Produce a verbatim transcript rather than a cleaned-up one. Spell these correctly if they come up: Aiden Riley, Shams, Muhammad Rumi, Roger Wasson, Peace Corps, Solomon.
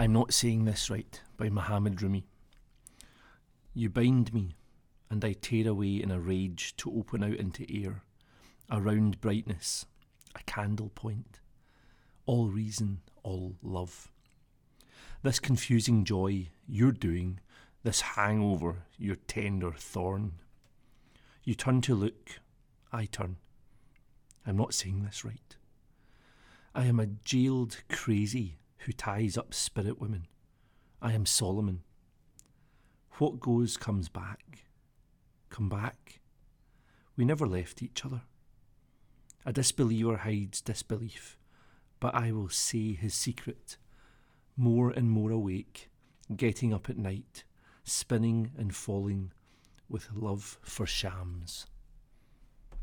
I'm not saying this right, by Muhammad Rumi. You bind me, and I tear away in a rage to open out into air, a round brightness, a candle point, all reason, all love. This confusing joy you're doing, this hangover, your tender thorn. You turn to look, I turn. I'm not saying this right. I am a jailed crazy who ties up spirit women. I am Solomon. What goes comes back. Come back. We never left each other. A disbeliever hides disbelief, but I will say his secret. More and more awake, getting up at night, spinning and falling, with love for Shams.